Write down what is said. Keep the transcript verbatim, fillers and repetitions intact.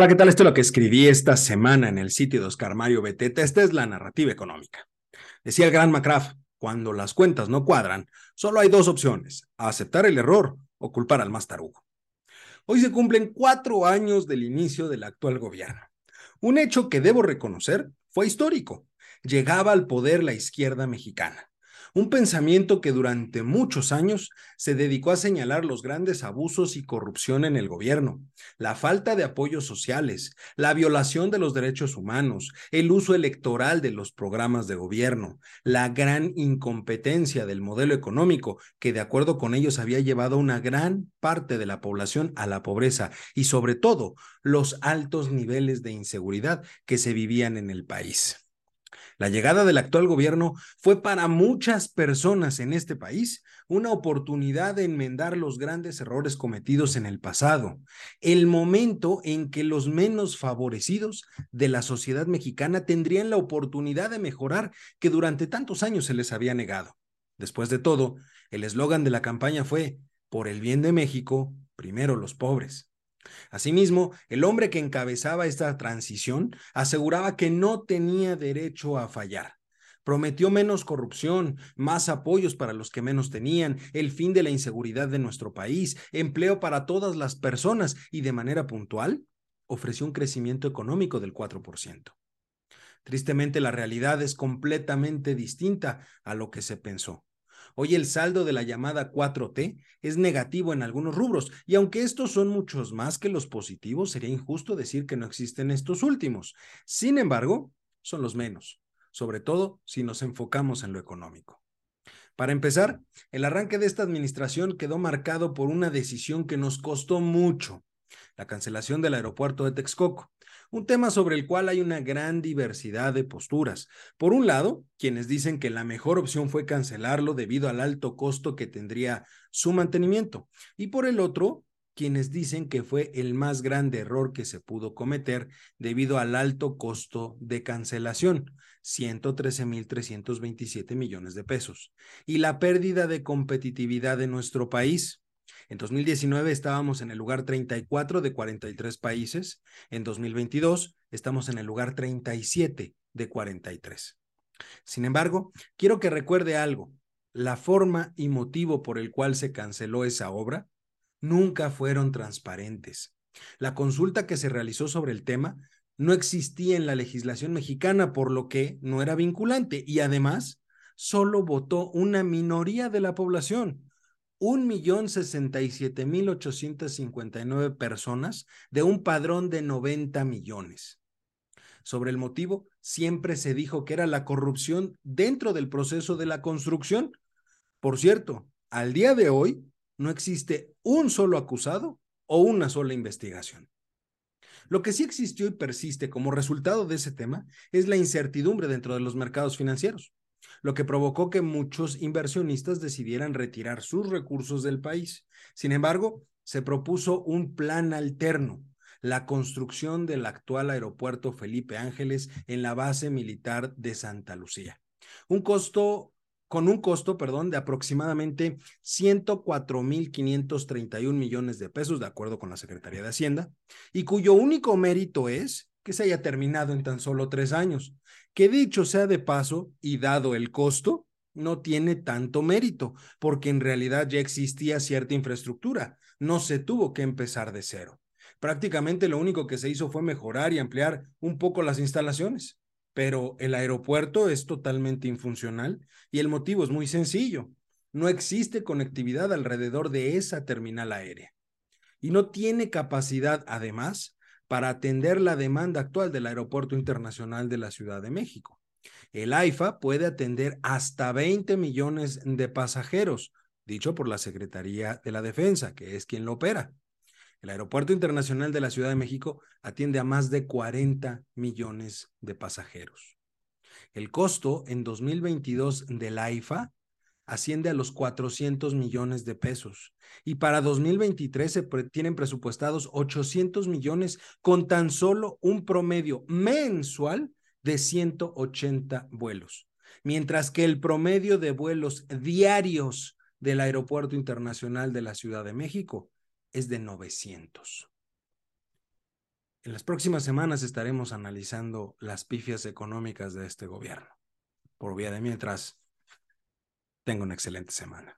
Hola, ¿qué tal? Esto es lo que escribí esta semana en el sitio de Oscar Mario Beteta. Esta es la narrativa económica. Decía el gran McCraft, cuando las cuentas no cuadran, solo hay dos opciones, aceptar el error o culpar al más tarugo. Hoy se cumplen cuatro años del inicio del actual gobierno. Un hecho que debo reconocer fue histórico. Llegaba al poder la izquierda mexicana. Un pensamiento que durante muchos años se dedicó a señalar los grandes abusos y corrupción en el gobierno, la falta de apoyos sociales, la violación de los derechos humanos, el uso electoral de los programas de gobierno, la gran incompetencia del modelo económico que de acuerdo con ellos había llevado a una gran parte de la población a la pobreza y sobre todo los altos niveles de inseguridad que se vivían en el país. La llegada del actual gobierno fue para muchas personas en este país una oportunidad de enmendar los grandes errores cometidos en el pasado, el momento en que los menos favorecidos de la sociedad mexicana tendrían la oportunidad de mejorar que durante tantos años se les había negado. Después de todo, el eslogan de la campaña fue, por el bien de México, primero los pobres. Asimismo, el hombre que encabezaba esta transición aseguraba que no tenía derecho a fallar. Prometió menos corrupción, más apoyos para los que menos tenían, el fin de la inseguridad de nuestro país, empleo para todas las personas y de manera puntual ofreció un crecimiento económico del cuatro por ciento. Tristemente, la realidad es completamente distinta a lo que se pensó. Hoy el saldo de la llamada cuatro T es negativo en algunos rubros, y aunque estos son muchos más que los positivos, sería injusto decir que no existen estos últimos. Sin embargo, son los menos, sobre todo si nos enfocamos en lo económico. Para empezar, el arranque de esta administración quedó marcado por una decisión que nos costó mucho, la cancelación del aeropuerto de Texcoco, un tema sobre el cual hay una gran diversidad de posturas. Por un lado, quienes dicen que la mejor opción fue cancelarlo debido al alto costo que tendría su mantenimiento, y por el otro, quienes dicen que fue el más grande error que se pudo cometer debido al alto costo de cancelación, ciento trece mil trescientos veintisiete millones de pesos, y la pérdida de competitividad de nuestro país. En dos mil diecinueve estábamos en el lugar treinta y cuatro de cuarenta y tres países, en dos mil veintidós estamos en el lugar treinta y siete de cuarenta y tres. Sin embargo, quiero que recuerde algo, la forma y motivo por el cual se canceló esa obra nunca fueron transparentes. La consulta que se realizó sobre el tema no existía en la legislación mexicana, por lo que no era vinculante y además solo votó una minoría de la población. un millón sesenta y siete mil ochocientos cincuenta y nueve personas de un padrón de noventa millones. Sobre el motivo, siempre se dijo que era la corrupción dentro del proceso de la construcción. Por cierto, al día de hoy no existe un solo acusado o una sola investigación. Lo que sí existió y persiste como resultado de ese tema es la incertidumbre dentro de los mercados financieros, lo que provocó que muchos inversionistas decidieran retirar sus recursos del país. Sin embargo, se propuso un plan alterno, la construcción del actual aeropuerto Felipe Ángeles en la base militar de Santa Lucía, un costo, con un costo perdón, de aproximadamente ciento cuatro mil quinientos treinta y un millones de pesos, de acuerdo con la Secretaría de Hacienda, y cuyo único mérito es que se haya terminado en tan solo tres años, que dicho sea de paso y dado el costo, no tiene tanto mérito, porque en realidad ya existía cierta infraestructura, no se tuvo que empezar de cero. Prácticamente lo único que se hizo fue mejorar y ampliar un poco las instalaciones, pero el aeropuerto es totalmente infuncional y el motivo es muy sencillo, no existe conectividad alrededor de esa terminal aérea y no tiene capacidad además para atender la demanda actual del Aeropuerto Internacional de la Ciudad de México. El A I F A puede atender hasta veinte millones de pasajeros, dicho por la Secretaría de la Defensa, que es quien lo opera. El Aeropuerto Internacional de la Ciudad de México atiende a más de cuarenta millones de pasajeros. El costo en dos mil veintidós del A I F A asciende a los cuatrocientos millones de pesos y para dos mil veintitrés se pre- tienen presupuestados ochocientos millones con tan solo un promedio mensual de ciento ochenta vuelos, mientras que el promedio de vuelos diarios del Aeropuerto Internacional de la Ciudad de México es de novecientos. En las próximas semanas estaremos analizando las pifias económicas de este gobierno. Por vía de mientras, tenga una excelente semana.